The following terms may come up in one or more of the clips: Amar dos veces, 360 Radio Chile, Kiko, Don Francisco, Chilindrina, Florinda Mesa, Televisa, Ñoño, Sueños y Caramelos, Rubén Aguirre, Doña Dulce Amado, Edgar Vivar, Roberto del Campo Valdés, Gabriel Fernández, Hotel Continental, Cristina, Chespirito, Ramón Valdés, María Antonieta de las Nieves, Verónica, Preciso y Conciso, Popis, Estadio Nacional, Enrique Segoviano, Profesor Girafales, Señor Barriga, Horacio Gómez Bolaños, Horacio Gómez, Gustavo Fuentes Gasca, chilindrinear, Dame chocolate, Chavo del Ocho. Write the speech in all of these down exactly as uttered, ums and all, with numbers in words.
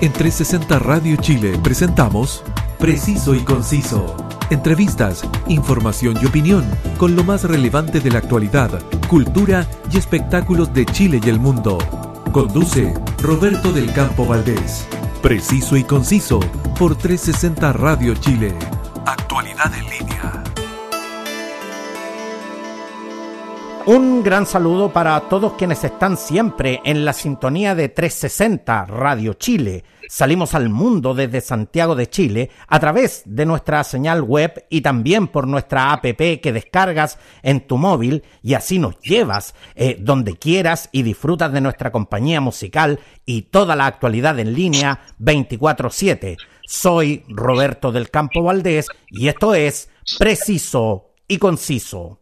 En trescientos sesenta Radio Chile presentamos Preciso y Conciso. Entrevistas, información y opinión con lo más relevante de la actualidad, cultura y espectáculos de Chile y el mundo. Conduce Roberto del Campo Valdés. Preciso y Conciso por trescientos sesenta Radio Chile. Actualidad en línea. Un gran saludo para todos quienes están siempre en la sintonía de trescientos sesenta Radio Chile. Salimos al mundo desde Santiago de Chile a través de nuestra señal web y también por nuestra app que descargas en tu móvil, y así nos llevas eh, donde quieras y disfrutas de nuestra compañía musical y toda la actualidad en línea veinticuatro siete. Soy Roberto del Campo Valdés y esto es Preciso y Conciso.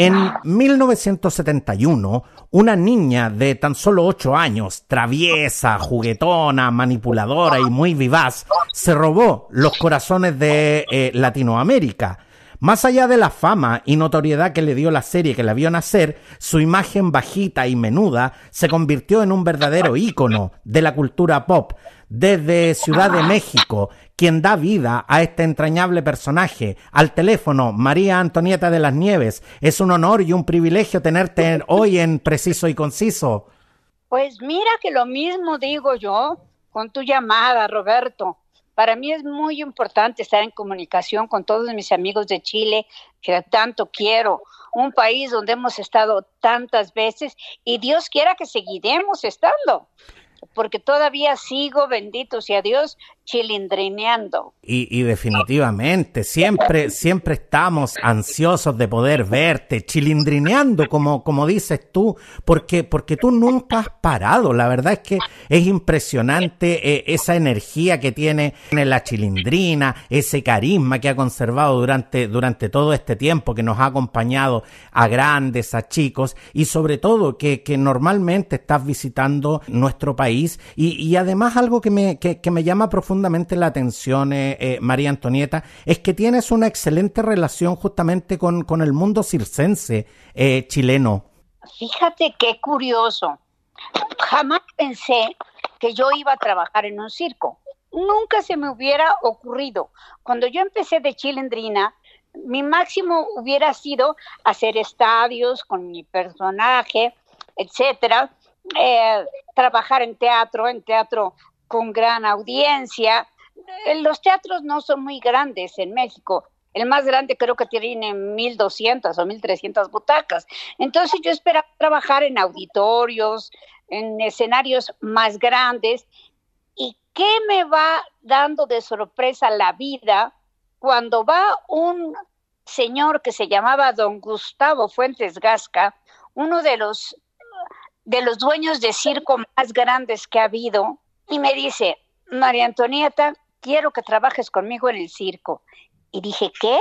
En mil novecientos setenta y uno, una niña de tan solo ocho años, traviesa, juguetona, manipuladora y muy vivaz, se robó los corazones de eh, Latinoamérica. Más allá de la fama y notoriedad que le dio la serie que la vio nacer, su imagen bajita y menuda se convirtió en un verdadero ícono de la cultura pop. Desde Ciudad de México, quien da vida a este entrañable personaje. Al teléfono, María Antonieta de las Nieves. Es un honor y un privilegio tenerte hoy en Preciso y Conciso. Pues mira que lo mismo digo yo con tu llamada, Roberto. Para mí es muy importante estar en comunicación con todos mis amigos de Chile, que tanto quiero. Un país donde hemos estado tantas veces y Dios quiera que seguiremos estando. Porque todavía sigo, bendito sea Dios, chilindrineando. Y, y definitivamente, siempre siempre estamos ansiosos de poder verte, chilindrineando, como, como dices tú, porque, porque tú nunca has parado. La verdad es que es impresionante eh, esa energía que tiene la Chilindrina, ese carisma que ha conservado durante, durante todo este tiempo, que nos ha acompañado a grandes, a chicos, y sobre todo que, que normalmente estás visitando nuestro país. Y, y además algo que me, que, que me llama profundamente la atención, eh, eh, María Antonieta, es que tienes una excelente relación justamente con, con el mundo circense eh, chileno. Fíjate qué curioso. Jamás pensé que yo iba a trabajar en un circo. Nunca se me hubiera ocurrido. Cuando yo empecé de chilindrina, mi máximo hubiera sido hacer estadios con mi personaje, etcétera. Eh, trabajar en teatro, en teatro con gran audiencia. Los teatros no son muy grandes en México. El más grande creo que tiene mil doscientas o mil trescientas butacas. Entonces yo esperaba trabajar en auditorios, en escenarios más grandes. ¿Y qué me va dando de sorpresa la vida cuando va un señor que se llamaba Don Gustavo Fuentes Gasca, uno de los de los dueños de circo más grandes que ha habido, y me dice, María Antonieta, quiero que trabajes conmigo en el circo? Y dije, ¿qué?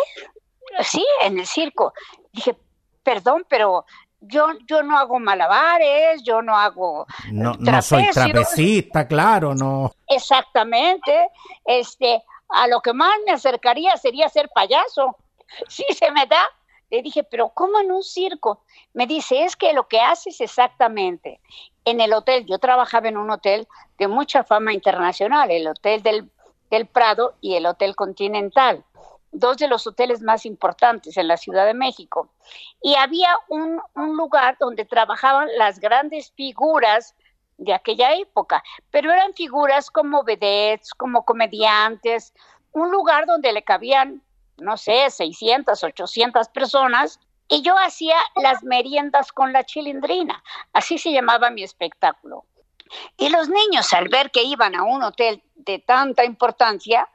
Sí, en el circo. Dije, perdón, pero yo, yo no hago malabares, yo no hago no, no soy trapecista, claro, no. Exactamente. Este, a lo que más me acercaría sería ser payaso. Sí, se me da. Le dije, ¿pero cómo en un circo? Me dice, es que lo que haces exactamente en el hotel. Yo trabajaba en un hotel de mucha fama internacional, el Hotel del, del Prado y el Hotel Continental, dos de los hoteles más importantes en la Ciudad de México. Y había un, un lugar donde trabajaban las grandes figuras de aquella época, pero eran figuras como vedettes, como comediantes, un lugar donde le cabían no sé, seiscientas, ochocientas personas, y yo hacía las meriendas con la chilindrina, así se llamaba mi espectáculo. Y los niños, al ver que iban a un hotel de tanta importancia,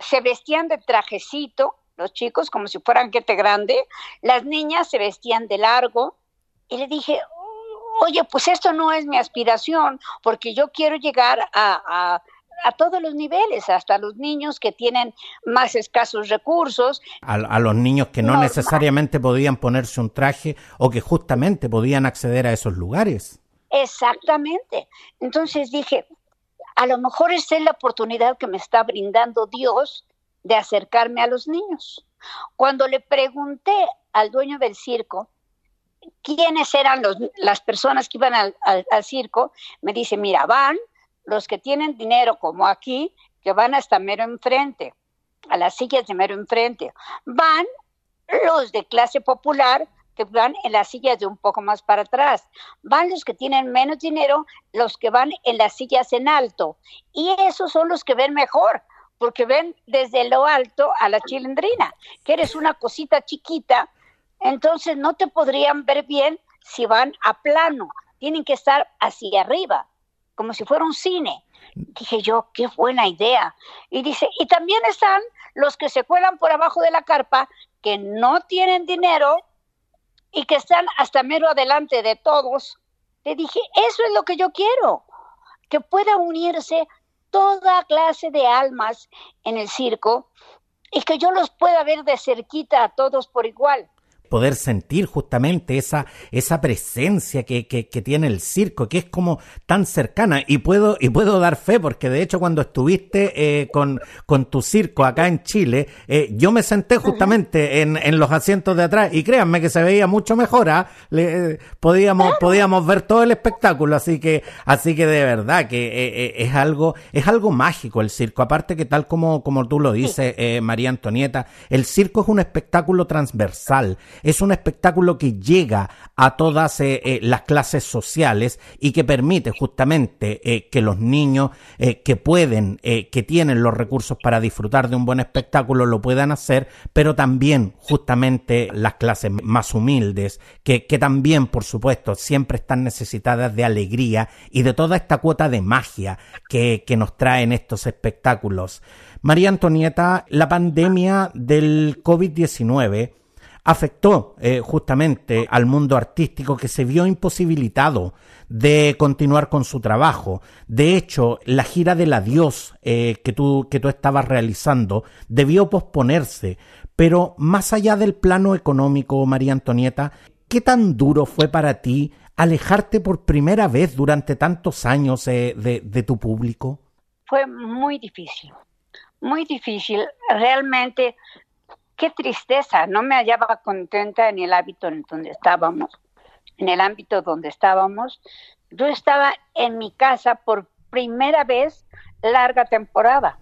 se vestían de trajecito, los chicos como si fueran gente grande, las niñas se vestían de largo, y le dije, oye, pues esto no es mi aspiración, porque yo quiero llegar a... a a todos los niveles, hasta los niños que tienen más escasos recursos. A, a los niños que no normal. Necesariamente podían ponerse un traje o que justamente podían acceder a esos lugares. Exactamente. Entonces dije, a lo mejor esta es la oportunidad que me está brindando Dios de acercarme a los niños. Cuando le pregunté al dueño del circo quiénes eran los, las personas que iban al, al, al circo, me dice, mira, van los que tienen dinero, como aquí, que van hasta mero enfrente, a las sillas de mero enfrente. Van los de clase popular, que van en las sillas de un poco más para atrás. Van los que tienen menos dinero, los que van en las sillas en alto. Y esos son los que ven mejor, porque ven desde lo alto a la Chilindrina, que eres una cosita chiquita, entonces no te podrían ver bien si van a plano. Tienen que estar hacia arriba, como si fuera un cine. Dije yo, qué buena idea. Y dice, y también están los que se cuelan por abajo de la carpa, que no tienen dinero y que están hasta mero adelante de todos. Le dije, eso es lo que yo quiero, que pueda unirse toda clase de almas en el circo y que yo los pueda ver de cerquita a todos por igual. Poder sentir justamente esa esa presencia que, que, que tiene el circo, que es como tan cercana, y puedo y puedo dar fe, porque de hecho cuando estuviste eh, con, con tu circo acá en Chile, eh, yo me senté justamente uh-huh. en, en los asientos de atrás, y créanme que se veía mucho mejor, ¿eh? Le, eh, podíamos, claro. podíamos ver todo el espectáculo, así que así que de verdad que eh, eh, es algo es algo mágico el circo, aparte que tal como, como tú lo dices, sí. eh, María Antonieta, el circo es un espectáculo transversal. Es un espectáculo que llega a todas eh, eh, las clases sociales y que permite justamente eh, que los niños eh, que pueden, eh, que tienen los recursos para disfrutar de un buen espectáculo lo puedan hacer, pero también justamente las clases más humildes que, que también, por supuesto, siempre están necesitadas de alegría y de toda esta cuota de magia que, que nos traen estos espectáculos. María Antonieta, la pandemia del covid diecinueve afectó eh, justamente al mundo artístico, que se vio imposibilitado de continuar con su trabajo. De hecho, la gira del adiós eh, que tú que tú estabas realizando debió posponerse. Pero más allá del plano económico, María Antonieta, ¿qué tan duro fue para ti alejarte por primera vez durante tantos años eh, de, de tu público? Fue muy difícil, muy difícil. Realmente... qué tristeza, no me hallaba contenta en el ámbito en donde estábamos, en el ámbito donde estábamos. Yo estaba en mi casa por primera vez larga temporada,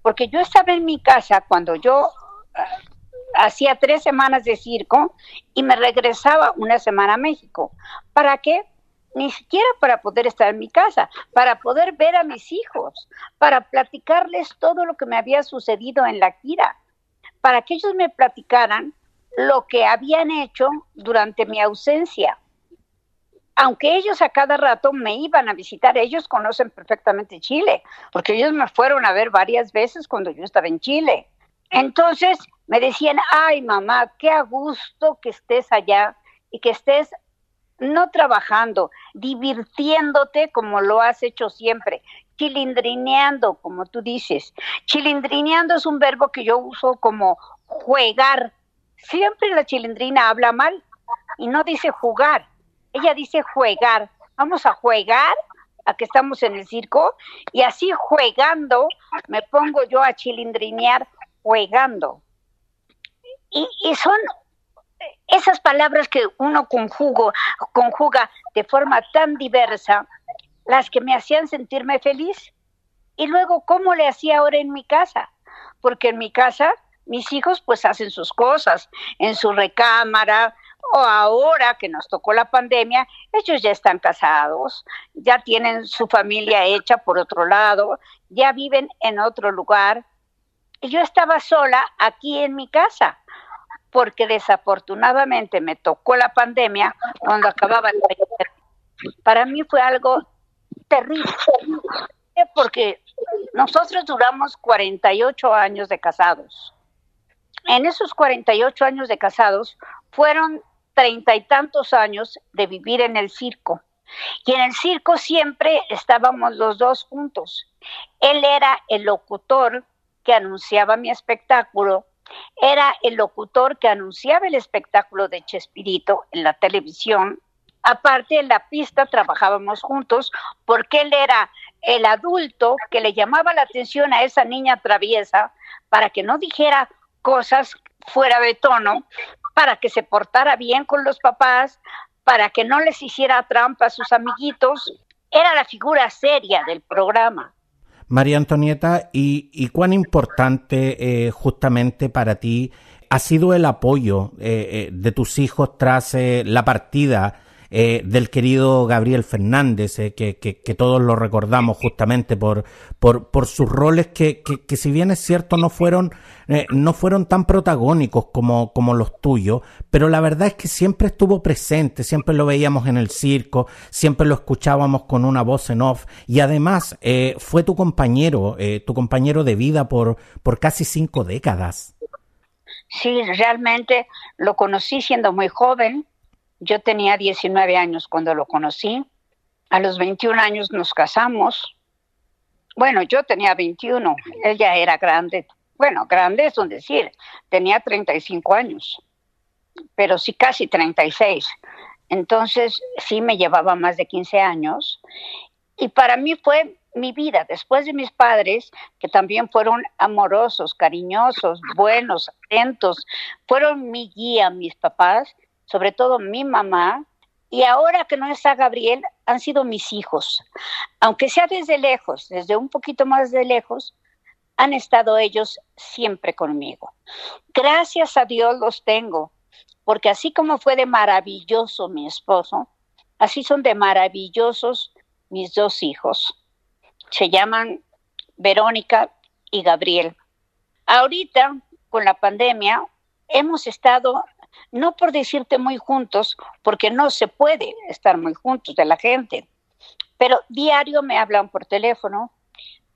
porque yo estaba en mi casa cuando yo uh, hacía tres semanas de circo y me regresaba una semana a México. ¿Para qué? Ni siquiera para poder estar en mi casa, para poder ver a mis hijos, para platicarles todo lo que me había sucedido en la gira, para que ellos me platicaran lo que habían hecho durante mi ausencia. Aunque ellos a cada rato me iban a visitar, ellos conocen perfectamente Chile, porque ellos me fueron a ver varias veces cuando yo estaba en Chile. Entonces me decían, ay mamá, qué a gusto que estés allá y que estés no trabajando, divirtiéndote como lo has hecho siempre. Chilindrineando, como tú dices. Chilindrineando es un verbo que yo uso como jugar. Siempre la Chilindrina habla mal y no dice jugar. Ella dice jugar. Vamos a jugar a que estamos en el circo, y así jugando me pongo yo a chilindrinear jugando. Y, y son esas palabras que uno conjugo, conjuga de forma tan diversa, las que me hacían sentirme feliz. Y luego, ¿cómo le hacía ahora en mi casa? Porque en mi casa, mis hijos pues hacen sus cosas, en su recámara, o ahora que nos tocó la pandemia, ellos ya están casados, ya tienen su familia hecha por otro lado, ya viven en otro lugar. Y yo estaba sola aquí en mi casa, porque desafortunadamente me tocó la pandemia cuando acababa el año. Para mí fue algo terrible, porque nosotros duramos cuarenta y ocho años de casados. En esos cuarenta y ocho años de casados fueron treinta y tantos años de vivir en el circo. Y en el circo siempre estábamos los dos juntos. Él era el locutor que anunciaba mi espectáculo, era el locutor que anunciaba el espectáculo de Chespirito en la televisión. Aparte, en la pista trabajábamos juntos, porque él era el adulto que le llamaba la atención a esa niña traviesa para que no dijera cosas fuera de tono, para que se portara bien con los papás, para que no les hiciera trampa a sus amiguitos. era la figura seria del programa. María Antonieta, ¿y, y cuán importante eh, justamente para ti ha sido el apoyo eh, eh, de tus hijos tras eh, la partida eh, del querido Gabriel Fernández, eh, que, que, que todos lo recordamos justamente por, por, por sus roles que, que, que si bien es cierto no fueron, eh, no fueron tan protagónicos como, como los tuyos, pero la verdad es que siempre estuvo presente, siempre lo veíamos en el circo, siempre lo escuchábamos con una voz en off, y además eh, fue tu compañero, eh, tu compañero de vida por, por casi cinco décadas? Sí, realmente lo conocí siendo muy joven. Yo tenía diecinueve años cuando lo conocí. A los veintiún años nos casamos. Bueno, yo tenía veintiuno, él ya era grande. Bueno, grande es un decir, tenía treinta y cinco años, pero sí casi treinta y seis. Entonces sí me llevaba más de quince años. Y para mí fue mi vida, después de mis padres, que también fueron amorosos, cariñosos, buenos, atentos. Fueron mi guía, mis papás, sobre todo mi mamá, y ahora que no está Gabriel, han sido mis hijos. Aunque sea desde lejos, desde un poquito más de lejos, han estado ellos siempre conmigo. Gracias a Dios los tengo, porque así como fue de maravilloso mi esposo, así son de maravillosos mis dos hijos. Se llaman Verónica y Gabriel. Ahorita, con la pandemia, hemos estado... no por decirte muy juntos, porque no se puede estar muy juntos de la gente, pero diario me hablan por teléfono.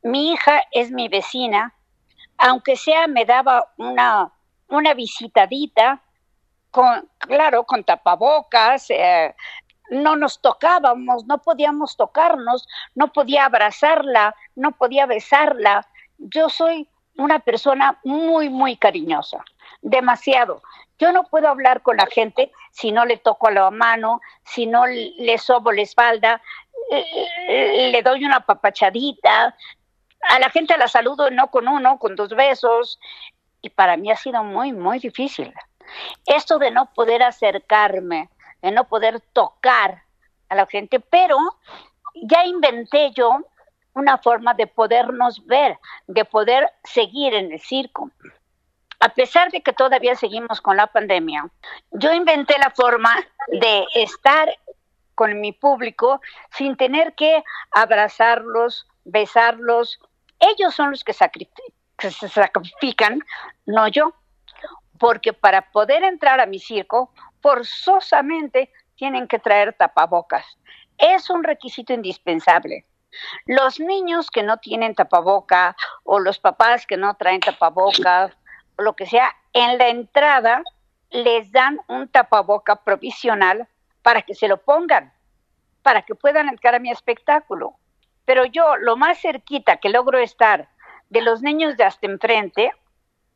Mi hija es mi vecina, aunque sea me daba una, una visitadita, con, claro, con tapabocas, eh, no nos tocábamos, no podíamos tocarnos, no podía abrazarla, no podía besarla. Yo soy una persona muy, muy cariñosa, demasiado. Yo no puedo hablar con la gente si no le toco la mano, si no le sobo la espalda, le doy una papachadita. A la gente la saludo no con uno, con dos besos. Y para mí ha sido muy, muy difícil. Esto de no poder acercarme, de no poder tocar a la gente. Pero ya inventé yo una forma de podernos ver, de poder seguir en el circo. A pesar de que todavía seguimos con la pandemia, yo inventé la forma de estar con mi público sin tener que abrazarlos, besarlos. Ellos son los que, sacrific- que se sacrifican, no yo. Porque para poder entrar a mi circo, forzosamente tienen que traer tapabocas. Es un requisito indispensable. Los niños que no tienen tapaboca o los papás que no traen tapabocas, lo que sea, en la entrada les dan un tapaboca provisional para que se lo pongan, para que puedan entrar a mi espectáculo. Pero yo lo más cerquita que logro estar de los niños de hasta enfrente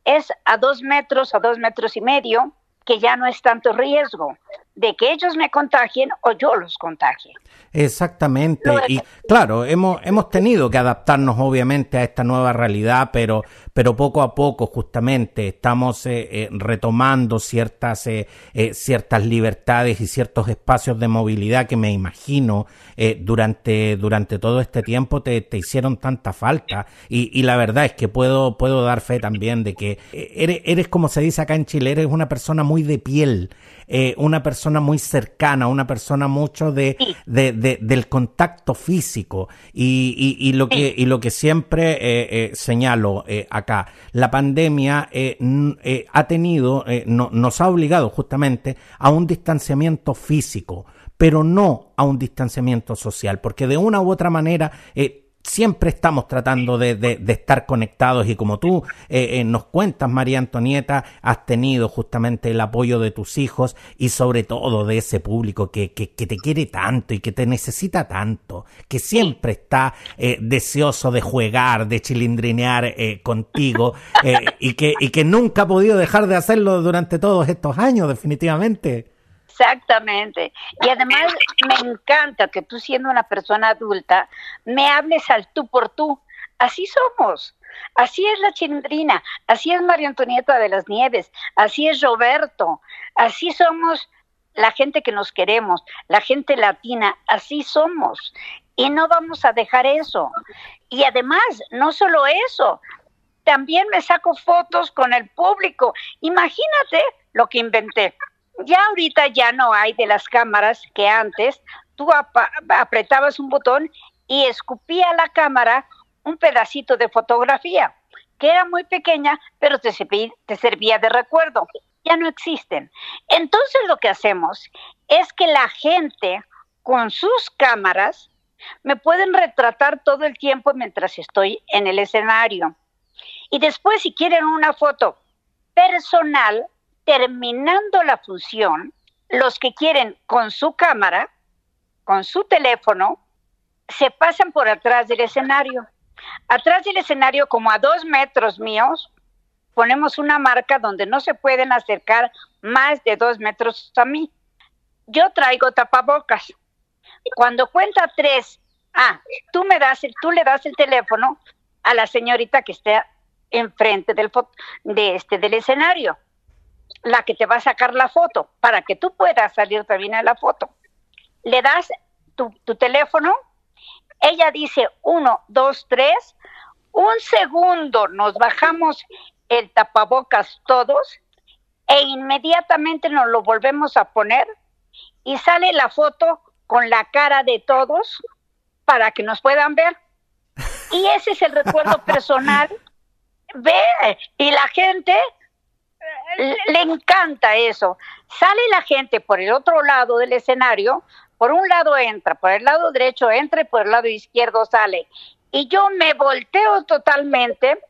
es a dos metros, a dos metros y medio, que ya no es tanto riesgo de que ellos me contagien o yo los contagie. Exactamente. Y claro, hemos hemos tenido que adaptarnos obviamente a esta nueva realidad, pero pero poco a poco justamente estamos eh, eh, retomando ciertas eh, eh, ciertas libertades y ciertos espacios de movilidad que me imagino eh, durante durante todo este tiempo te, te hicieron tanta falta. Y, y la verdad es que puedo puedo dar fe también de que eres, eres como se dice acá en Chile, eres una persona muy de piel, eh, una persona muy cercana, una persona mucho de, sí. de, de del contacto físico y, y, y lo que y lo que siempre eh, eh, señalo eh, acá, la pandemia eh, n- eh, ha tenido, eh, no, nos ha obligado justamente a un distanciamiento físico, pero no a un distanciamiento social, porque de una u otra manera eh, siempre estamos tratando de, de, de estar conectados y como tú eh, eh, nos cuentas, María Antonieta, has tenido justamente el apoyo de tus hijos y sobre todo de ese público que, que, que te quiere tanto y que te necesita tanto, que siempre está eh, deseoso de jugar, de chilindrinear eh, contigo eh, y, que, y que nunca ha podido dejar de hacerlo durante todos estos años, definitivamente. Exactamente. Y además me encanta que tú, siendo una persona adulta, me hables al tú por tú. Así somos. Así es la Chilindrina. Así es María Antonieta de las Nieves. Así es Roberto. Así somos la gente que nos queremos, la gente latina. Así somos. y no vamos a dejar eso. Y además, no solo eso, también me saco fotos con el público. Imagínate lo que inventé. Ya ahorita ya no hay de las cámaras que antes tú ap- apretabas un botón y escupía a la cámara un pedacito de fotografía, que era muy pequeña, pero te servía, te servía de recuerdo. Ya no existen. Entonces lo que hacemos es que la gente con sus cámaras me pueden retratar todo el tiempo mientras estoy en el escenario. Y después, si quieren una foto personal, terminando la función, los que quieren con su cámara, con su teléfono, se pasan por atrás del escenario. Atrás del escenario, como a dos metros míos, ponemos una marca donde no se pueden acercar más de dos metros a mí. Yo traigo tapabocas. Cuando cuenta tres, ah, tú me das, el, tú le das el teléfono a la señorita que esté enfrente del fo- de este del escenario, la que te va a sacar la foto, para que tú puedas salir también a la foto. Le das tu, tu teléfono. Ella dice uno, dos, tres, un segundo nos bajamos el tapabocas todos e inmediatamente nos lo volvemos a poner y sale la foto con la cara de todos para que nos puedan ver. Y ese es el recuerdo personal. Ve, y la gente le encanta eso. Sale la gente por el otro lado del escenario. Por un lado entra, por el lado derecho entra y por el lado izquierdo sale. Y yo me volteo totalmente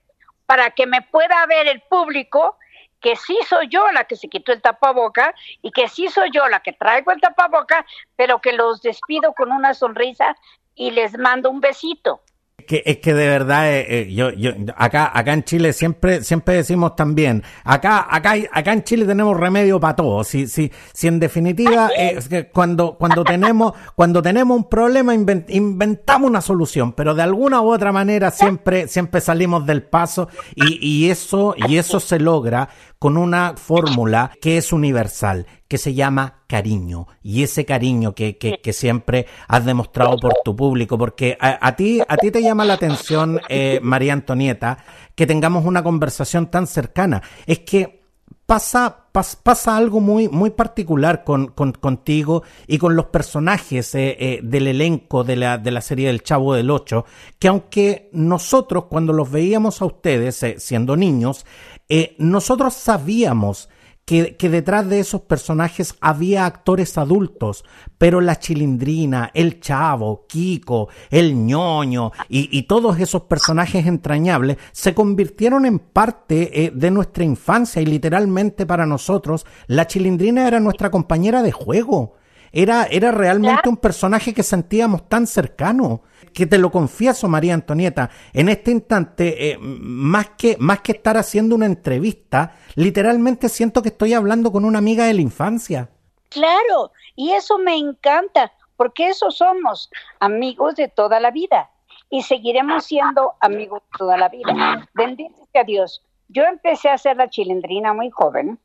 para que me pueda ver el público que sí soy yo la que se quitó el tapaboca y que sí soy yo la que traigo el tapaboca, pero que los despido con una sonrisa y les mando un besito. Que, es que de verdad, eh, eh, yo, yo, acá, acá en Chile siempre, siempre decimos también, acá, acá, acá en Chile tenemos remedio para todo. Si, si, si en definitiva, eh, cuando, cuando tenemos, cuando tenemos un problema invent, inventamos una solución, pero de alguna u otra manera siempre, siempre salimos del paso y, y eso, y eso se logra con una fórmula que es universal, que se llama cariño, y ese cariño que, que, que siempre has demostrado por tu público, porque a, a ti a ti te llama la atención, eh, María Antonieta, que tengamos una conversación tan cercana. Es que pasa pasa algo muy muy particular con, con contigo y con los personajes eh, eh, del elenco de la de la serie del Chavo del Ocho, que aunque nosotros cuando los veíamos a ustedes eh, siendo niños, eh, nosotros sabíamos que, que detrás de esos personajes había actores adultos, pero la Chilindrina, el Chavo, Kiko, el Ñoño y, y todos esos personajes entrañables se convirtieron en parte eh, de nuestra infancia, y literalmente para nosotros la Chilindrina era nuestra compañera de juego. Era, era realmente un personaje que sentíamos tan cercano, que te lo confieso, María Antonieta, en este instante, eh, más que, más que estar haciendo una entrevista, literalmente siento que estoy hablando con una amiga de la infancia. Claro, y eso me encanta, porque eso somos, amigos de toda la vida, y seguiremos siendo amigos de toda la vida. Bendito sea Dios. Yo empecé a hacer la Chilindrina muy joven,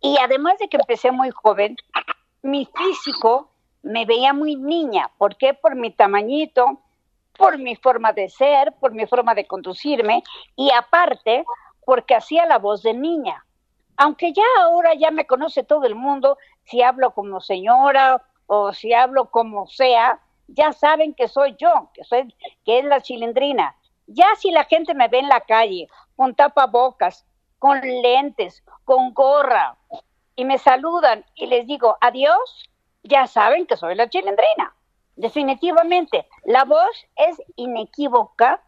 y además de que empecé muy joven, mi físico me veía muy niña. ¿Por qué? Por mi tamañito, por mi forma de ser, por mi forma de conducirme, y aparte porque hacía la voz de niña. Aunque ya ahora ya me conoce todo el mundo, si hablo como señora o si hablo como sea, ya saben que soy yo, que soy, que es la Chilindrina. Ya si la gente me ve en la calle con tapabocas, con lentes, con gorra, y me saludan y les digo adiós, ya saben que soy la Chilindrina. Definitivamente, la voz es inequívoca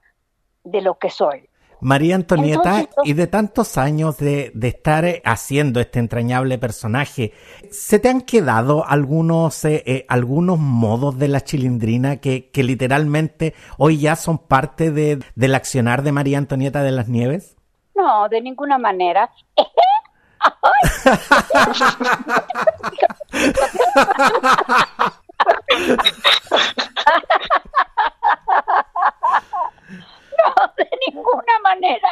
de lo que soy. María Antonieta, entonces, y de tantos años de, de estar haciendo este entrañable personaje, ¿se te han quedado algunos eh, eh, algunos modos de la Chilindrina que, que literalmente hoy ya son parte de, del accionar de María Antonieta de las Nieves? No, de ninguna manera. No, de ninguna manera.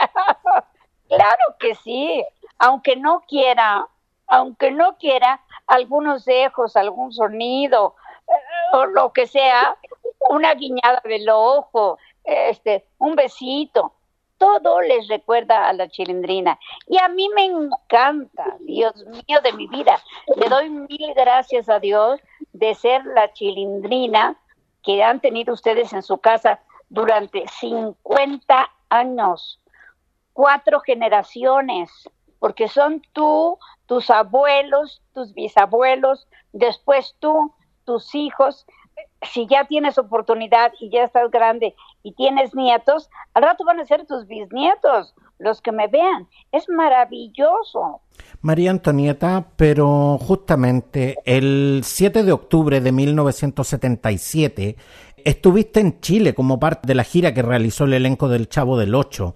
Claro que sí, aunque no quiera, aunque no quiera, algunos ecos, algún sonido o lo que sea, una guiñada del ojo, este, un besito, todo les recuerda a la Chilindrina. Y a mí me encanta, Dios mío de mi vida, le doy mil gracias a Dios de ser la Chilindrina que han tenido ustedes en su casa durante cincuenta años, cuatro generaciones, porque son tú, tus abuelos, tus bisabuelos, después tú, tus hijos. Si ya tienes oportunidad y ya estás grande y tienes nietos, al rato van a ser tus bisnietos los que me vean. Es maravilloso. María Antonieta, pero justamente el siete de octubre de mil novecientos setenta y siete estuviste en Chile como parte de la gira que realizó el elenco del Chavo del Ocho.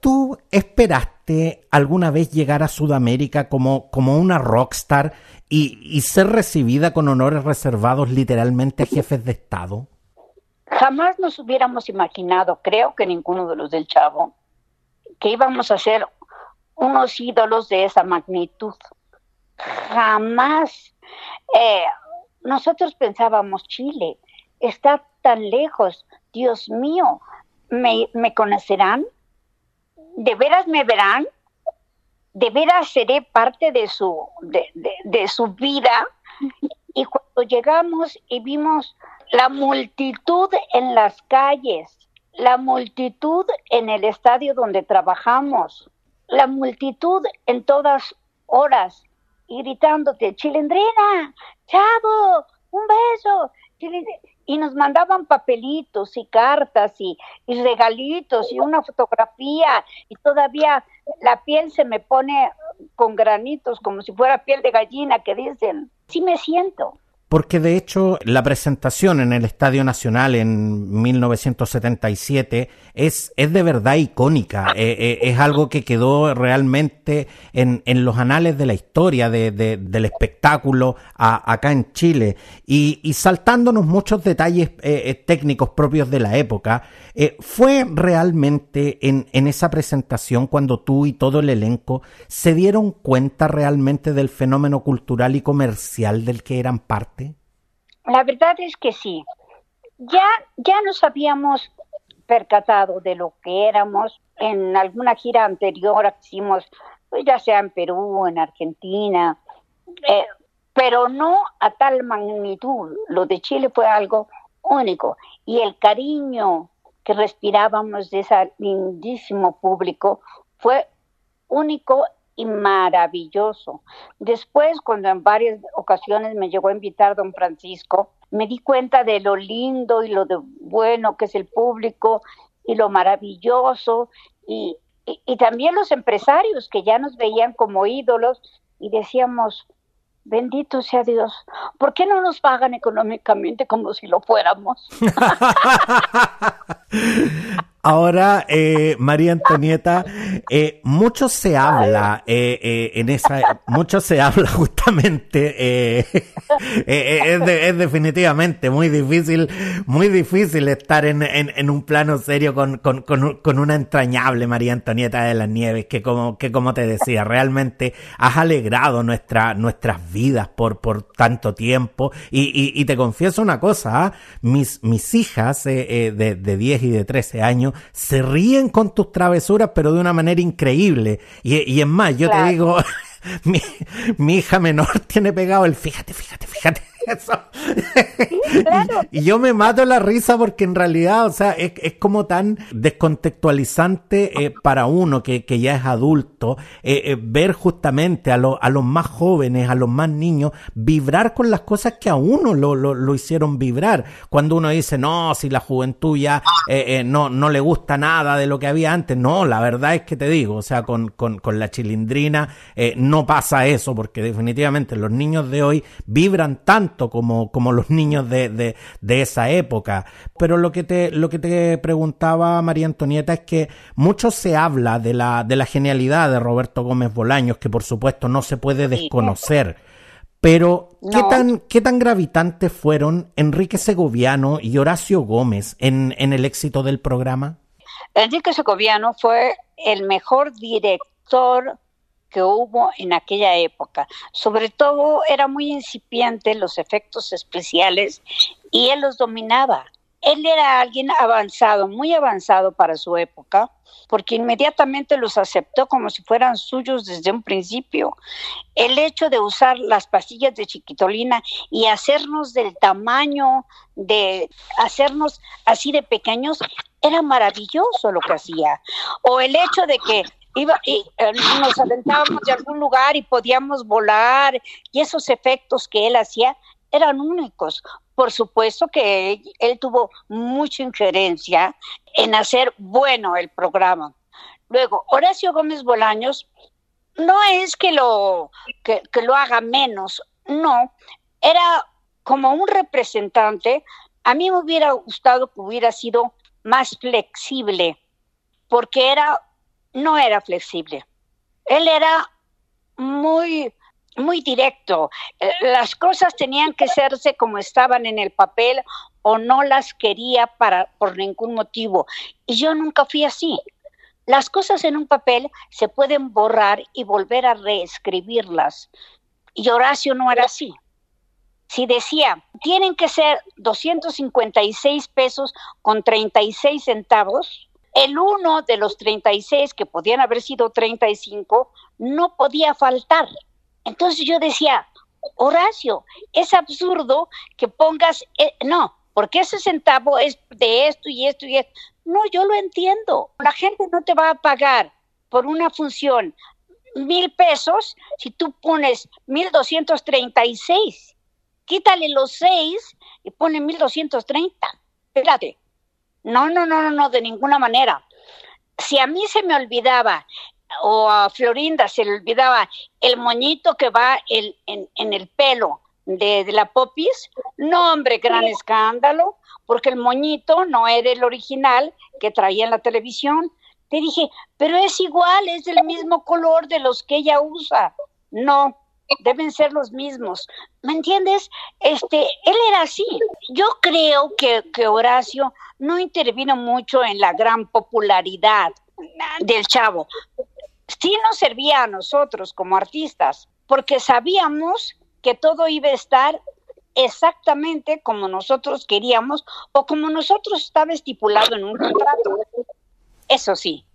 ¿Tú esperaste alguna vez llegar a Sudamérica como, como una rockstar y, y ser recibida con honores reservados literalmente a jefes de Estado? Jamás nos hubiéramos imaginado, creo que ninguno de los del Chavo, que íbamos a ser unos ídolos de esa magnitud. Jamás. Eh, nosotros pensábamos, Chile está tan lejos, Dios mío, ¿me, me conocerán? ¿De veras me verán? ¿De veras seré parte de su, de, de, de su vida? Y cuando llegamos y vimos la multitud en las calles, la multitud en el estadio donde trabajamos, la multitud en todas horas, y gritándote, Chilindrina, Chavo, un beso, Chilindrina. Y nos mandaban papelitos y cartas y, y regalitos y una fotografía, y todavía la piel se me pone con granitos, como si fuera piel de gallina, que dicen. Sí me siento. Porque de hecho la presentación en el Estadio Nacional en mil novecientos setenta y siete es, es de verdad icónica, eh, eh, es algo que quedó realmente en, en los anales de la historia de, de, del espectáculo a, acá en Chile. Y, y saltándonos muchos detalles eh, técnicos propios de la época, eh, ¿fue realmente en, en esa presentación cuando tú y todo el elenco se dieron cuenta realmente del fenómeno cultural y comercial del que eran parte? La verdad es que sí. Ya, ya nos habíamos percatado de lo que éramos en alguna gira anterior que hicimos, pues ya sea en Perú, en Argentina, eh, pero no a tal magnitud. Lo de Chile fue algo único. Y el cariño que respirábamos de ese lindísimo público fue único y maravilloso. Después, cuando en varias ocasiones me llegó a invitar Don Francisco, me di cuenta de lo lindo y lo de bueno que es el público y lo maravilloso, y, y, y también los empresarios que ya nos veían como ídolos y decíamos, bendito sea Dios, ¿por qué no nos pagan económicamente como si lo fuéramos? Ahora, eh, María Antonieta, eh, mucho se habla eh, eh, en esa, mucho se habla justamente. Eh, eh, es, de, es definitivamente muy difícil, muy difícil estar en, en, en un plano serio con, con, con, con una entrañable María Antonieta de las Nieves, que como que como te decía, realmente has alegrado nuestra, nuestras vidas por, por tanto tiempo. Y, y, y te confieso una cosa, ¿eh? mis mis hijas eh, eh, de, de diez y de trece años se ríen con tus travesuras, pero de una manera increíble. Y, y es más, yo claro. te digo, mi, mi hija menor tiene pegado el fíjate, fíjate, fíjate. Eso. Sí, claro. y, y yo me mato la risa porque en realidad, o sea, es, es como tan descontextualizante eh, para uno que, que ya es adulto, eh, eh, ver justamente a, lo, a los más jóvenes, a los más niños, vibrar con las cosas que a uno lo, lo, lo hicieron vibrar. Cuando uno dice, no, si la juventud ya eh, eh, no, no le gusta nada de lo que había antes. No, la verdad es que te digo, o sea, con, con, con la Chilindrina eh, no pasa eso, porque definitivamente los niños de hoy vibran tanto Como, como los niños de, de, de esa época. Pero lo que te lo que te preguntaba, María Antonieta, es que mucho se habla de la, de la genialidad de Roberto Gómez Bolaños, que por supuesto no se puede desconocer, pero no. ¿qué tan, qué tan gravitantes fueron Enrique Segoviano y Horacio Gómez en, en el éxito del programa? Enrique Segoviano fue el mejor director que hubo en aquella época. Sobre todo era muy incipiente los efectos especiales y él los dominaba. él era alguien avanzado, muy avanzado para su época, porque inmediatamente los aceptó como si fueran suyos desde un principio. El hecho de usar las pastillas de chiquitolina y hacernos del tamaño, de hacernos así de pequeños, era maravilloso lo que hacía. O el hecho de que iba y eh, nos aventábamos de algún lugar y podíamos volar, y esos efectos que él hacía eran únicos. Por supuesto que él, él tuvo mucha injerencia en hacer bueno el programa. Luego, Horacio Gómez Bolaños no es que lo, que, que lo haga menos, no, era como un representante. A mí me hubiera gustado que hubiera sido más flexible, porque era, no era flexible. Él era muy... muy directo, las cosas tenían que hacerse como estaban en el papel o no las quería para, por ningún motivo, y yo nunca fui así. Las cosas en un papel se pueden borrar y volver a reescribirlas, y Horacio no era así. Si decía, tienen que ser doscientos cincuenta y seis pesos con treinta y seis centavos, el uno de los treinta y seis, que podían haber sido treinta y cinco, no podía faltar. Entonces yo decía, Horacio, es absurdo que pongas, eh, no, porque ese centavo es de esto y esto y esto. No, yo lo entiendo. La gente no te va a pagar por una función mil pesos si tú pones mil doscientos treinta y seis. Quítale los seis y pone mil doscientos treinta. Espérate. No, no, no, no, no, de ninguna manera. Si a mí se me olvidaba... o a Florinda se le olvidaba el moñito que va el, en, en el pelo de, de la Popis, no, hombre, gran escándalo, porque el moñito no era el original que traía en la televisión. Te dije, pero es igual, es del mismo color de los que ella usa. No, deben ser los mismos. ¿Me entiendes? Este, él era así. Yo creo que, que Horacio no intervino mucho en la gran popularidad del Chavo. Sí nos servía a nosotros como artistas, porque sabíamos que todo iba a estar exactamente como nosotros queríamos o como nosotros estaba estipulado en un contrato. Eso sí,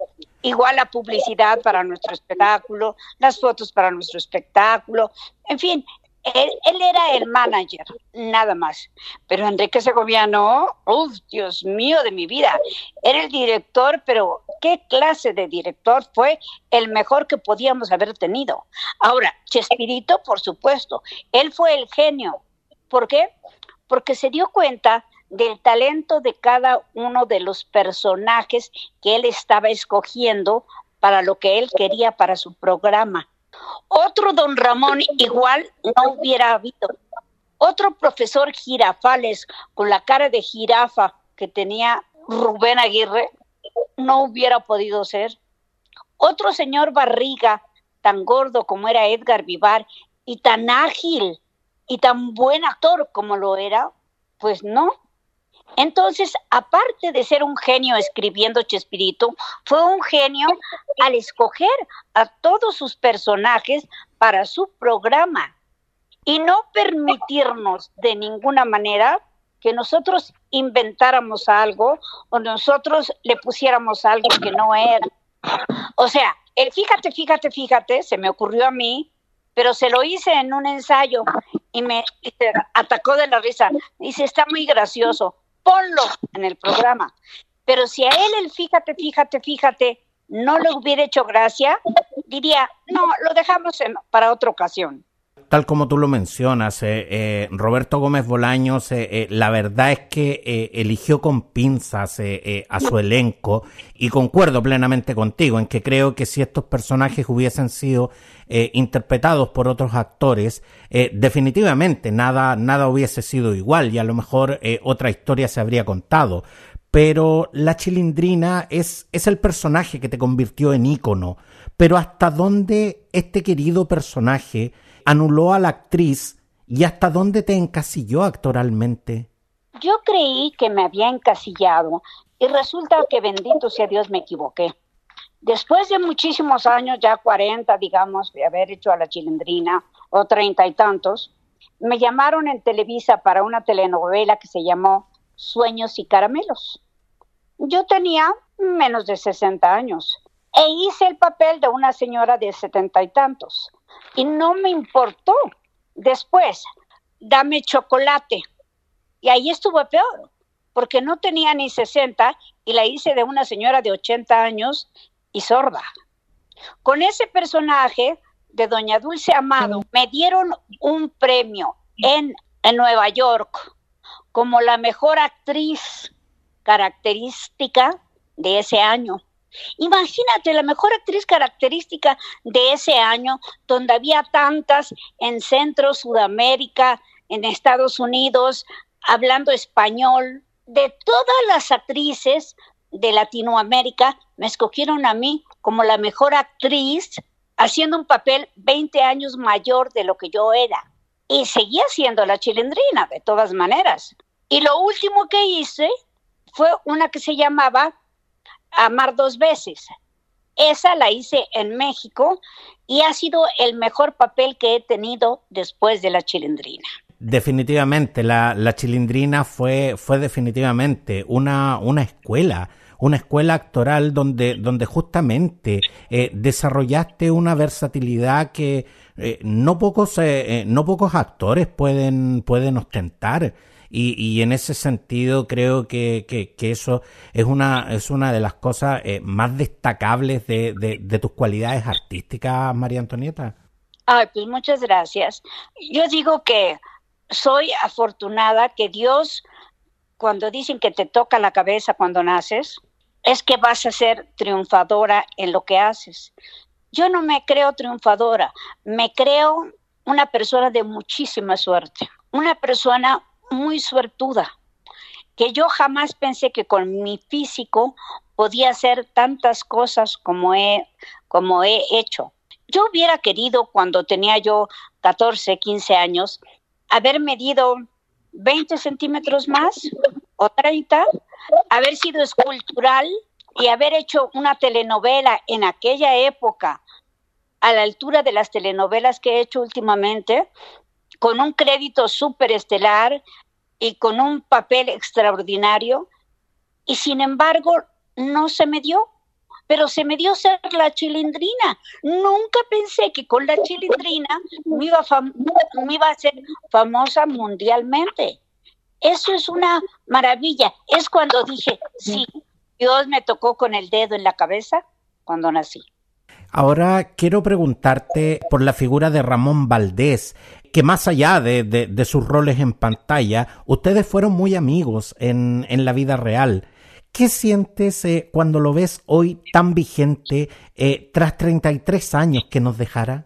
igual la publicidad para nuestro espectáculo, las fotos para nuestro espectáculo, en fin, él, él era el manager, nada más. Pero Enrique Segoviano, ¡uf, Dios mío de mi vida! Era el director, pero ¿qué clase de director? Fue el mejor que podíamos haber tenido. Ahora, Chespirito, por supuesto, él fue el genio. ¿Por qué? Porque se dio cuenta del talento de cada uno de los personajes que él estaba escogiendo para lo que él quería para su programa. Otro Don Ramón igual no hubiera habido. Otro Profesor Girafales con la cara de jirafa que tenía Rubén Aguirre no hubiera podido ser. Otro Señor Barriga tan gordo como era Edgar Vivar y tan ágil y tan buen actor como lo era, pues no. Entonces, aparte de ser un genio escribiendo Chespirito, fue un genio al escoger a todos sus personajes para su programa y no permitirnos de ninguna manera que nosotros inventáramos algo o nosotros le pusiéramos algo que no era. O sea, el fíjate, fíjate, fíjate, se me ocurrió a mí, pero se lo hice en un ensayo y me atacó de la risa. Dice, está muy gracioso. Ponlo en el programa. Pero si a él el fíjate, fíjate, fíjate no le hubiera hecho gracia, diría, no, lo dejamos en, para otra ocasión. Tal como tú lo mencionas, eh, eh, Roberto Gómez Bolaños, eh, eh, la verdad es que eh, eligió con pinzas eh, eh, a su elenco, y concuerdo plenamente contigo en que creo que si estos personajes hubiesen sido eh, interpretados por otros actores, eh, definitivamente nada, nada hubiese sido igual y a lo mejor eh, otra historia se habría contado. Pero la Chilindrina es, es el personaje que te convirtió en ícono. Pero hasta dónde este querido personaje anuló a la actriz y hasta dónde te encasilló actoralmente. Yo creí que me había encasillado y resulta que, bendito sea Dios, me equivoqué. Después de muchísimos años, ya cuarenta, digamos, de haber hecho a la Chilindrina, o treinta y tantos, me llamaron en Televisa para una telenovela que se llamó Sueños y Caramelos. Yo tenía menos de sesenta años e hice el papel de una señora de setenta y tantos y no me importó. Después, Dame Chocolate, y ahí estuvo peor, porque no tenía ni sesenta y la hice de una señora de ochenta años y sorda. Con ese personaje de Doña Dulce Amado me dieron un premio en, en Nueva York como la mejor actriz característica de ese año. Imagínate, la mejor actriz característica de ese año, donde había tantas en Centro, Sudamérica, en Estados Unidos, hablando español. De todas las actrices de Latinoamérica, me escogieron a mí como la mejor actriz, haciendo un papel veinte años mayor de lo que yo era. Y seguía siendo la Chilindrina, de todas maneras. Y lo último que hice fue una que se llamaba Amar Dos Veces. Esa la hice en México y ha sido el mejor papel que he tenido después de la Chilindrina. Definitivamente, la, la Chilindrina fue, fue definitivamente una, una escuela, una escuela actoral donde, donde justamente eh, desarrollaste una versatilidad que eh, no pocos, eh, no pocos actores pueden, pueden ostentar. Y, y en ese sentido creo que, que, que eso es una, es una de las cosas eh, más destacables de, de, de tus cualidades artísticas, María Antonieta. Ay, pues muchas gracias. Yo digo que soy afortunada, que Dios, cuando dicen que te toca la cabeza cuando naces, es que vas a ser triunfadora en lo que haces. Yo no me creo triunfadora, me creo una persona de muchísima suerte, una persona muy suertuda, que yo jamás pensé que con mi físico podía hacer tantas cosas como he, como he hecho. Yo hubiera querido, cuando tenía yo catorce, quince años, haber medido veinte centímetros más o treinta, haber sido escultural y haber hecho una telenovela en aquella época a la altura de las telenovelas que he hecho últimamente, con un crédito superestelar y con un papel extraordinario, y sin embargo no se me dio, pero se me dio ser la Chilindrina. Nunca pensé que con la Chilindrina me iba a, fam- me iba a ser famosa mundialmente. Eso es una maravilla. Es cuando dije, sí, Dios me tocó con el dedo en la cabeza cuando nací. Ahora quiero preguntarte por la figura de Ramón Valdés, que más allá de, de, de sus roles en pantalla, ustedes fueron muy amigos en, en la vida real. ¿Qué sientes eh, cuando lo ves hoy tan vigente eh, tras treinta y tres años que nos dejara?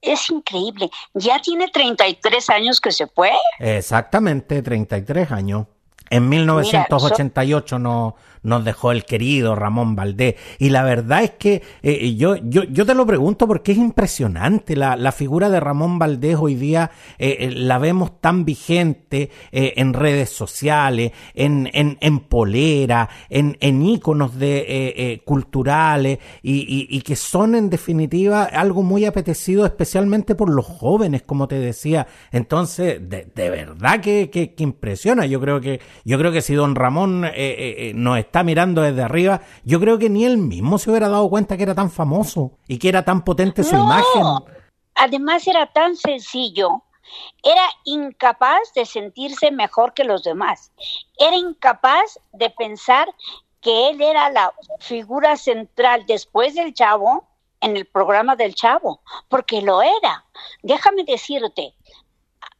Es increíble. ¿Ya tiene treinta y tres años que se fue? Exactamente, treinta y tres años. En mil novecientos ochenta y ocho no, nos dejó el querido Ramón Valdés. Y la verdad es que eh, yo, yo, yo te lo pregunto porque es impresionante. La, la figura de Ramón Valdés hoy día eh, la vemos tan vigente eh, en redes sociales, en, en, en polera, en, en íconos de, eh, eh, culturales y, y, y que son en definitiva algo muy apetecido, especialmente por los jóvenes, como te decía. Entonces, de, de verdad que, que, que impresiona. Yo creo que Yo creo que si don Ramón eh, eh, nos está mirando desde arriba, yo creo que ni él mismo se hubiera dado cuenta que era tan famoso y que era tan potente su no. imagen. Además era tan sencillo, era incapaz de sentirse mejor que los demás, era incapaz de pensar que él era la figura central después del Chavo, en el programa del Chavo, porque lo era. Déjame decirte,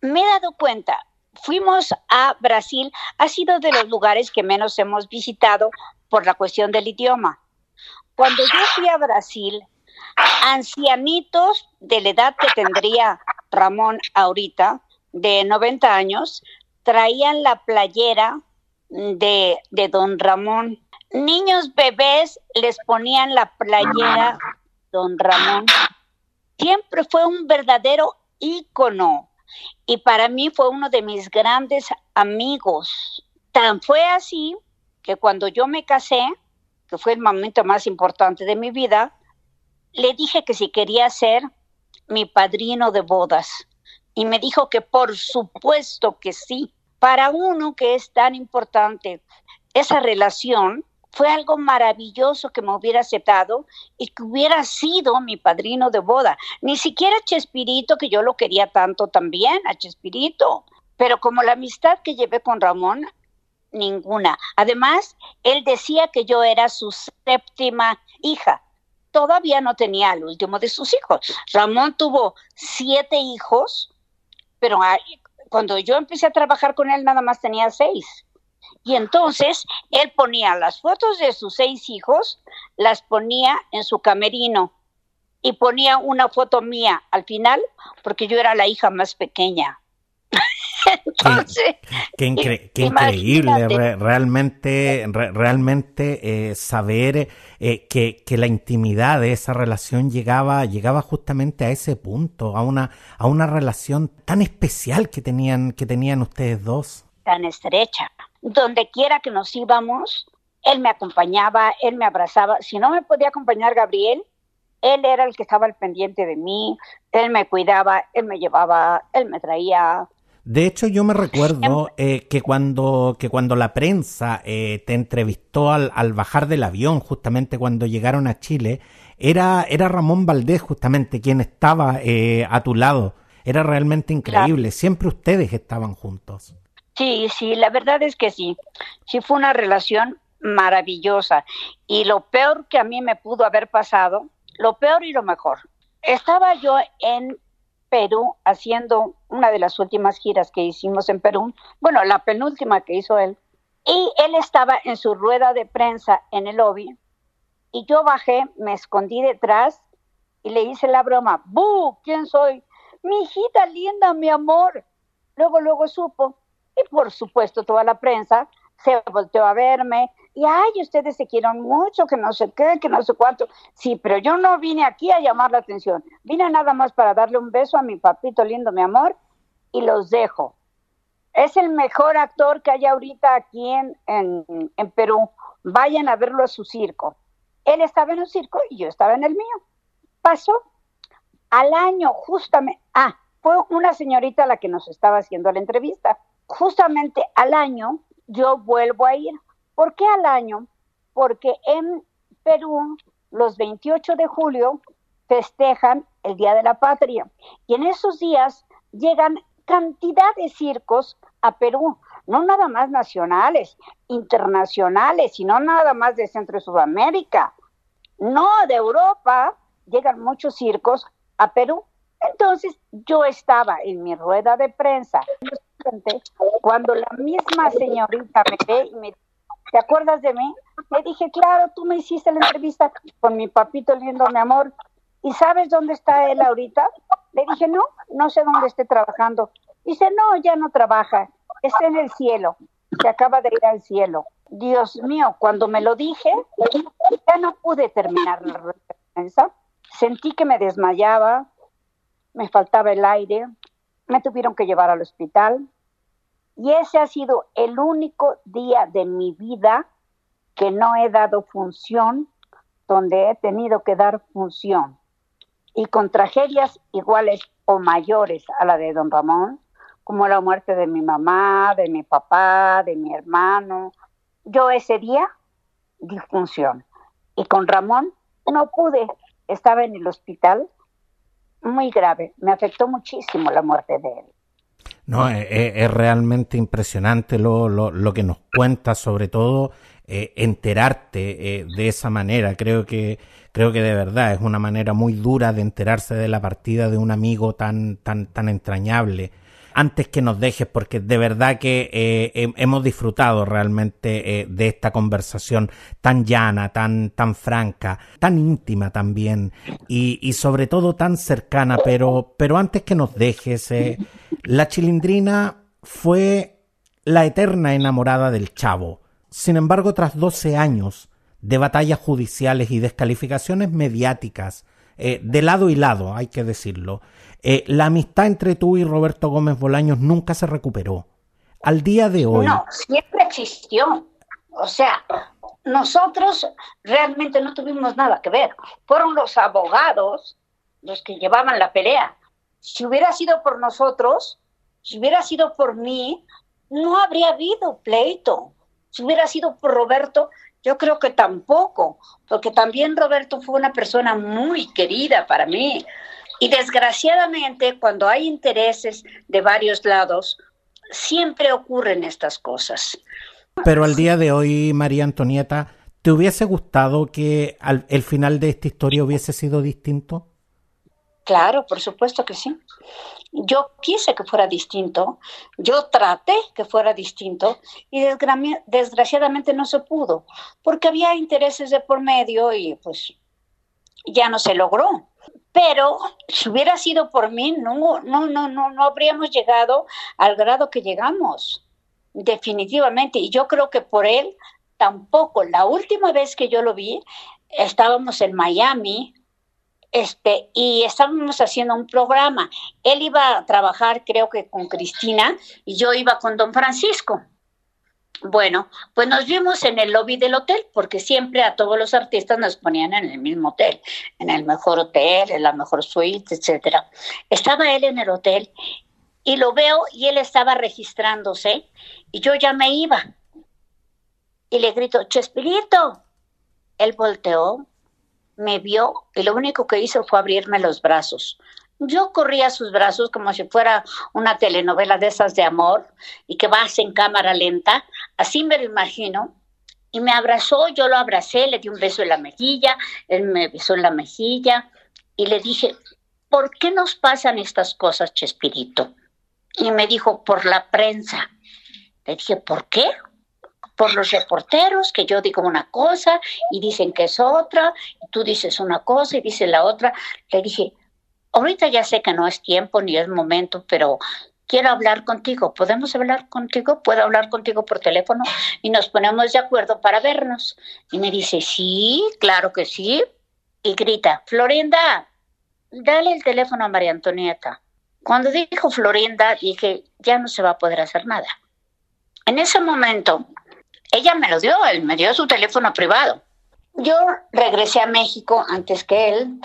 me he dado cuenta. Fuimos a Brasil, ha sido de los lugares que menos hemos visitado por la cuestión del idioma. Cuando yo fui a Brasil, ancianitos de la edad que tendría Ramón ahorita, de noventa años, traían la playera de, de don Ramón. Niños bebés les ponían la playera don Ramón. Siempre fue un verdadero ícono. Y para mí fue uno de mis grandes amigos. Tan fue así que cuando yo me casé, que fue el momento más importante de mi vida, le dije que si quería ser mi padrino de bodas. Y me dijo que por supuesto que sí. para uno que es tan importante esa relación, fue algo maravilloso que me hubiera aceptado y que hubiera sido mi padrino de boda. Ni siquiera Chespirito, que yo lo quería tanto también, a Chespirito. Pero como la amistad que llevé con Ramón, ninguna. Además, él decía que yo era su séptima hija. Todavía no tenía al último de sus hijos. Ramón tuvo siete hijos, pero cuando yo empecé a trabajar con él nada más tenía seis. Y entonces él ponía las fotos de sus seis hijos, las ponía en su camerino y ponía una foto mía al final porque yo era la hija más pequeña. Entonces, qué, qué, incre- qué increíble re- realmente re- realmente eh, saber eh, que, que la intimidad de esa relación llegaba llegaba justamente a ese punto, a una a una relación tan especial que tenían que tenían ustedes dos, tan estrecha. Donde quiera que nos íbamos, él me acompañaba, él me abrazaba. Si no me podía acompañar Gabriel, él era el que estaba al pendiente de mí, él me cuidaba, él me llevaba, él me traía. De hecho, yo me recuerdo eh, que cuando que cuando la prensa eh, te entrevistó al, al bajar del avión, justamente cuando llegaron a Chile, era, era Ramón Valdés justamente quien estaba eh, a tu lado. Era realmente increíble. Claro. Siempre ustedes estaban juntos. Sí, sí, la verdad es que sí. Sí fue una relación maravillosa. Y lo peor que a mí me pudo haber pasado, lo peor y lo mejor. Estaba yo en Perú haciendo una de las últimas giras que hicimos en Perú. Bueno, la penúltima que hizo él. Y él estaba en su rueda de prensa en el lobby. Y yo bajé, me escondí detrás y le hice la broma. ¡Bu! ¿Quién soy? Mi hijita linda, mi amor. Luego, luego supo. Y por supuesto toda la prensa se volteó a verme y ay, ustedes se quieren mucho, que no sé qué, que no sé cuánto. Sí, pero yo no vine aquí a llamar la atención, vine nada más para darle un beso a mi papito lindo, mi amor, y los dejo. Es el mejor actor que hay ahorita aquí en, en, en Perú, vayan a verlo a su circo. Él estaba en un circo y yo estaba en el mío. Pasó al año justamente, ah, fue una señorita la que nos estaba haciendo la entrevista. Justamente al año yo vuelvo a ir. ¿Por qué al año? Porque en Perú los veintiocho de julio festejan el Día de la Patria y en esos días llegan cantidad de circos a Perú, no nada más nacionales, internacionales, y no nada más de Centro y Sudamérica, no de Europa, llegan muchos circos a Perú. Entonces yo estaba en mi rueda de prensa. Cuando la misma señorita me ve y me dice, ¿te acuerdas de mí? Le dije, claro, tú me hiciste la entrevista con mi papito lindo, mi amor. ¿Y sabes dónde está él ahorita? Le dije, no, no sé dónde esté trabajando. Dice, no, ya no trabaja, está en el cielo, se acaba de ir al cielo. Dios mío, cuando me lo dije, ya no pude terminar la respuesta. Sentí que me desmayaba, me faltaba el aire. Me tuvieron que llevar al hospital y ese ha sido el único día de mi vida que no he dado función, donde he tenido que dar función. Y con tragedias iguales o mayores a la de don Ramón, como la muerte de mi mamá, de mi papá, de mi hermano. Yo ese día di función. Y con Ramón no pude, estaba en el hospital. Muy grave, me afectó muchísimo la muerte de él. No, es, es realmente impresionante lo, lo, lo que nos cuenta, sobre todo eh, enterarte eh, de esa manera. Creo que creo que de verdad es una manera muy dura de enterarse de la partida de un amigo tan tan tan entrañable. Antes que nos dejes, porque de verdad que eh, hemos disfrutado realmente eh, de esta conversación tan llana, tan tan franca, tan íntima también y, y sobre todo tan cercana, pero, pero antes que nos dejes, eh, la Chilindrina fue la eterna enamorada del Chavo. Sin embargo, tras doce años de batallas judiciales y descalificaciones mediáticas, Eh, de lado y lado, hay que decirlo, eh, la amistad entre tú y Roberto Gómez Bolaños nunca se recuperó. Al día de hoy... No, siempre existió. O sea, nosotros realmente no tuvimos nada que ver. Fueron los abogados los que llevaban la pelea. Si hubiera sido por nosotros, si hubiera sido por mí, no habría habido pleito. Si hubiera sido por Roberto, yo creo que tampoco, porque también Roberto fue una persona muy querida para mí. Y desgraciadamente, cuando hay intereses de varios lados, siempre ocurren estas cosas. Pero al día de hoy, María Antonieta, ¿te hubiese gustado que al, el final de esta historia hubiese sido distinto? Claro, por supuesto que sí. Yo quise que fuera distinto, yo traté que fuera distinto y desgr- desgraciadamente no se pudo, porque había intereses de por medio y pues ya no se logró. Pero si hubiera sido por mí, no, no, no, no, no habríamos llegado al grado que llegamos, definitivamente. Y yo creo que por él tampoco. La última vez que yo lo vi, estábamos en Miami, este, y estábamos haciendo un programa. Él iba a trabajar, creo que con Cristina, y yo iba con Don Francisco. Bueno, pues nos vimos en el lobby del hotel, porque siempre a todos los artistas nos ponían en el mismo hotel, en el mejor hotel, en la mejor suite, etcétera. Estaba él en el hotel y lo veo y él estaba registrándose y yo ya me iba. Y le grito, Chespirito. Él volteó, me vio y lo único que hizo fue abrirme los brazos. Yo corrí a sus brazos como si fuera una telenovela de esas de amor y que vas en cámara lenta, así me lo imagino, y me abrazó, yo lo abracé, le di un beso en la mejilla, él me besó en la mejilla y le dije, ¿por qué nos pasan estas cosas, Chespirito? Y me dijo, por la prensa. Le dije, ¿por qué? Por los reporteros, que yo digo una cosa y dicen que es otra, y tú dices una cosa y dices la otra. Le dije, ahorita ya sé que no es tiempo ni es momento, pero quiero hablar contigo. ¿Podemos hablar contigo? ¿Puedo hablar contigo por teléfono? Y nos ponemos de acuerdo para vernos. Y me dice, sí, claro que sí. Y grita, Florinda, dale el teléfono a María Antonieta. Cuando dijo Florinda, dije, ya no se va a poder hacer nada. En ese momento, ella me lo dio, él me dio su teléfono privado. Yo regresé a México antes que él.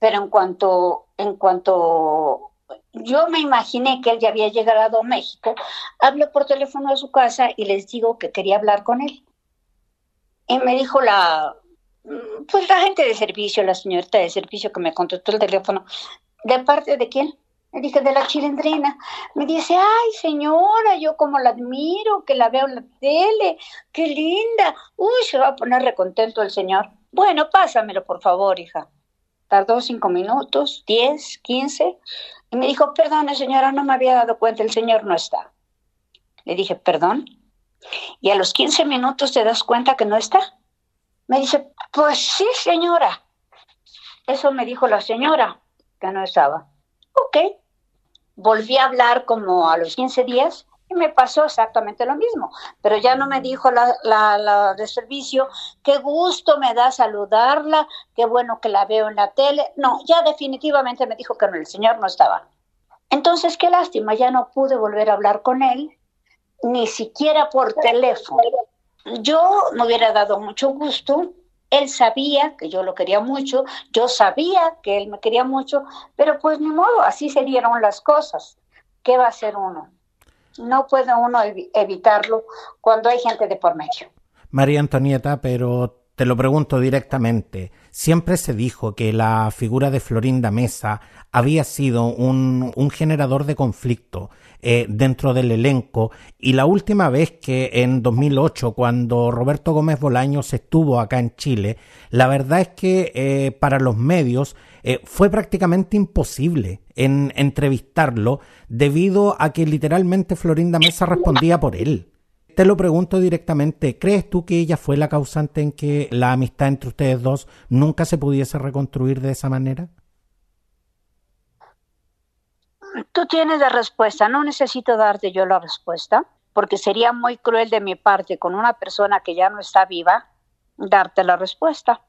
Pero en cuanto, en cuanto yo me imaginé que él ya había llegado a México, hablé por teléfono a su casa y les digo que quería hablar con él. Y me dijo la, pues la gente de servicio, la señorita de servicio que me contestó el teléfono, ¿de parte de quién? Le dije, de la Chilindrina. Me dice, ay señora, yo como la admiro, que la veo en la tele, qué linda. Uy, se va a poner recontento el señor. Bueno, pásamelo por favor, hija. Tardó cinco minutos, diez, quince, y me dijo, perdone señora, no me había dado cuenta, el señor no está. Le dije, perdón, y a los quince minutos te das cuenta que no está. Me dice, pues sí señora, eso me dijo la señora, que no estaba. Ok, volví a hablar como a los quince días, y me pasó exactamente lo mismo, pero ya no me dijo la, la, la de servicio, qué gusto me da saludarla, qué bueno que la veo en la tele. No, ya definitivamente me dijo que no, el señor no estaba. Entonces, qué lástima, ya no pude volver a hablar con él, ni siquiera por teléfono. Yo me hubiera dado mucho gusto, él sabía que yo lo quería mucho, yo sabía que él me quería mucho, pero pues ni modo, así se dieron las cosas. ¿Qué va a hacer uno? No puede uno ev- evitarlo cuando hay gente de por medio. María Antonieta, pero te lo pregunto directamente. Siempre se dijo que la figura de Florinda Mesa había sido un, un generador de conflicto eh, dentro del elenco, y la última vez que en dos mil ocho, cuando Roberto Gómez Bolaños estuvo acá en Chile, la verdad es que eh, para los medios eh, fue prácticamente imposible en entrevistarlo debido a que literalmente Florinda Mesa respondía por él. Te lo pregunto directamente, ¿crees tú que ella fue la causante en que la amistad entre ustedes dos nunca se pudiese reconstruir de esa manera? Tú tienes la respuesta, no necesito darte yo la respuesta, porque sería muy cruel de mi parte con una persona que ya no está viva, darte la respuesta.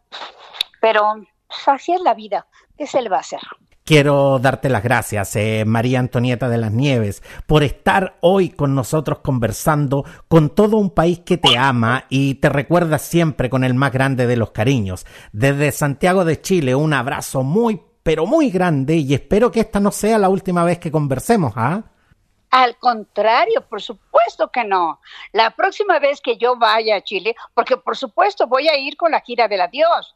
Pero pues, así es la vida, ¿qué se le va a hacer? Quiero darte las gracias, eh, María Antonieta de las Nieves, por estar hoy con nosotros conversando con todo un país que te ama y te recuerda siempre con el más grande de los cariños. Desde Santiago de Chile, un abrazo muy, pero muy grande, y espero que esta no sea la última vez que conversemos, ¿ah? ¿eh? Al contrario, por supuesto que no. La próxima vez que yo vaya a Chile, porque por supuesto voy a ir con la gira del adiós.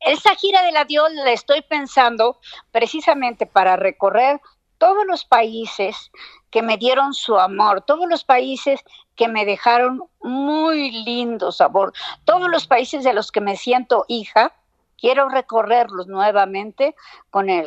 Esa gira del adiós la estoy pensando precisamente para recorrer todos los países que me dieron su amor, todos los países que me dejaron muy lindo sabor, todos los países de los que me siento hija. Quiero recorrerlos nuevamente con el,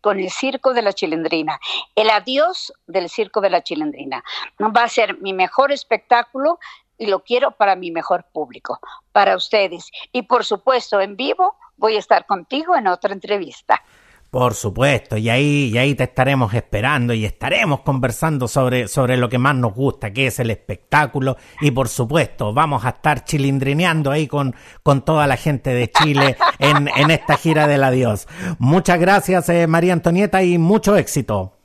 con el Circo de la Chilindrina. El adiós del Circo de la Chilindrina. Va a ser mi mejor espectáculo y lo quiero para mi mejor público, para ustedes. Y por supuesto, en vivo voy a estar contigo en otra entrevista. Por supuesto, y ahí, y ahí te estaremos esperando y estaremos conversando sobre, sobre lo que más nos gusta, que es el espectáculo, y por supuesto vamos a estar chilindrineando ahí con, con toda la gente de Chile en, en esta gira del adiós. Muchas gracias, eh, María Antonieta, y mucho éxito.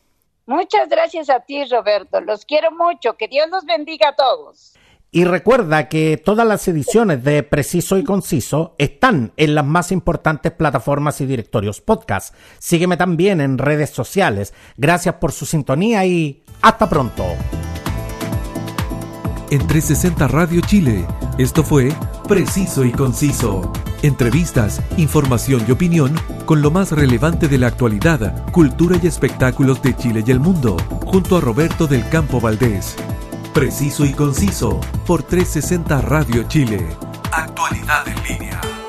Muchas gracias a ti, Roberto, los quiero mucho, que Dios los bendiga a todos. Y recuerda que todas las ediciones de Preciso y Conciso están en las más importantes plataformas y directorios podcast. Sígueme también en redes sociales. Gracias por su sintonía y hasta pronto. En trescientos sesenta Radio Chile, esto fue Preciso y Conciso. Entrevistas, información y opinión con lo más relevante de la actualidad, cultura y espectáculos de Chile y el mundo, junto a Roberto del Campo Valdés. Preciso y Conciso por trescientos sesenta Radio Chile. Actualidad en línea.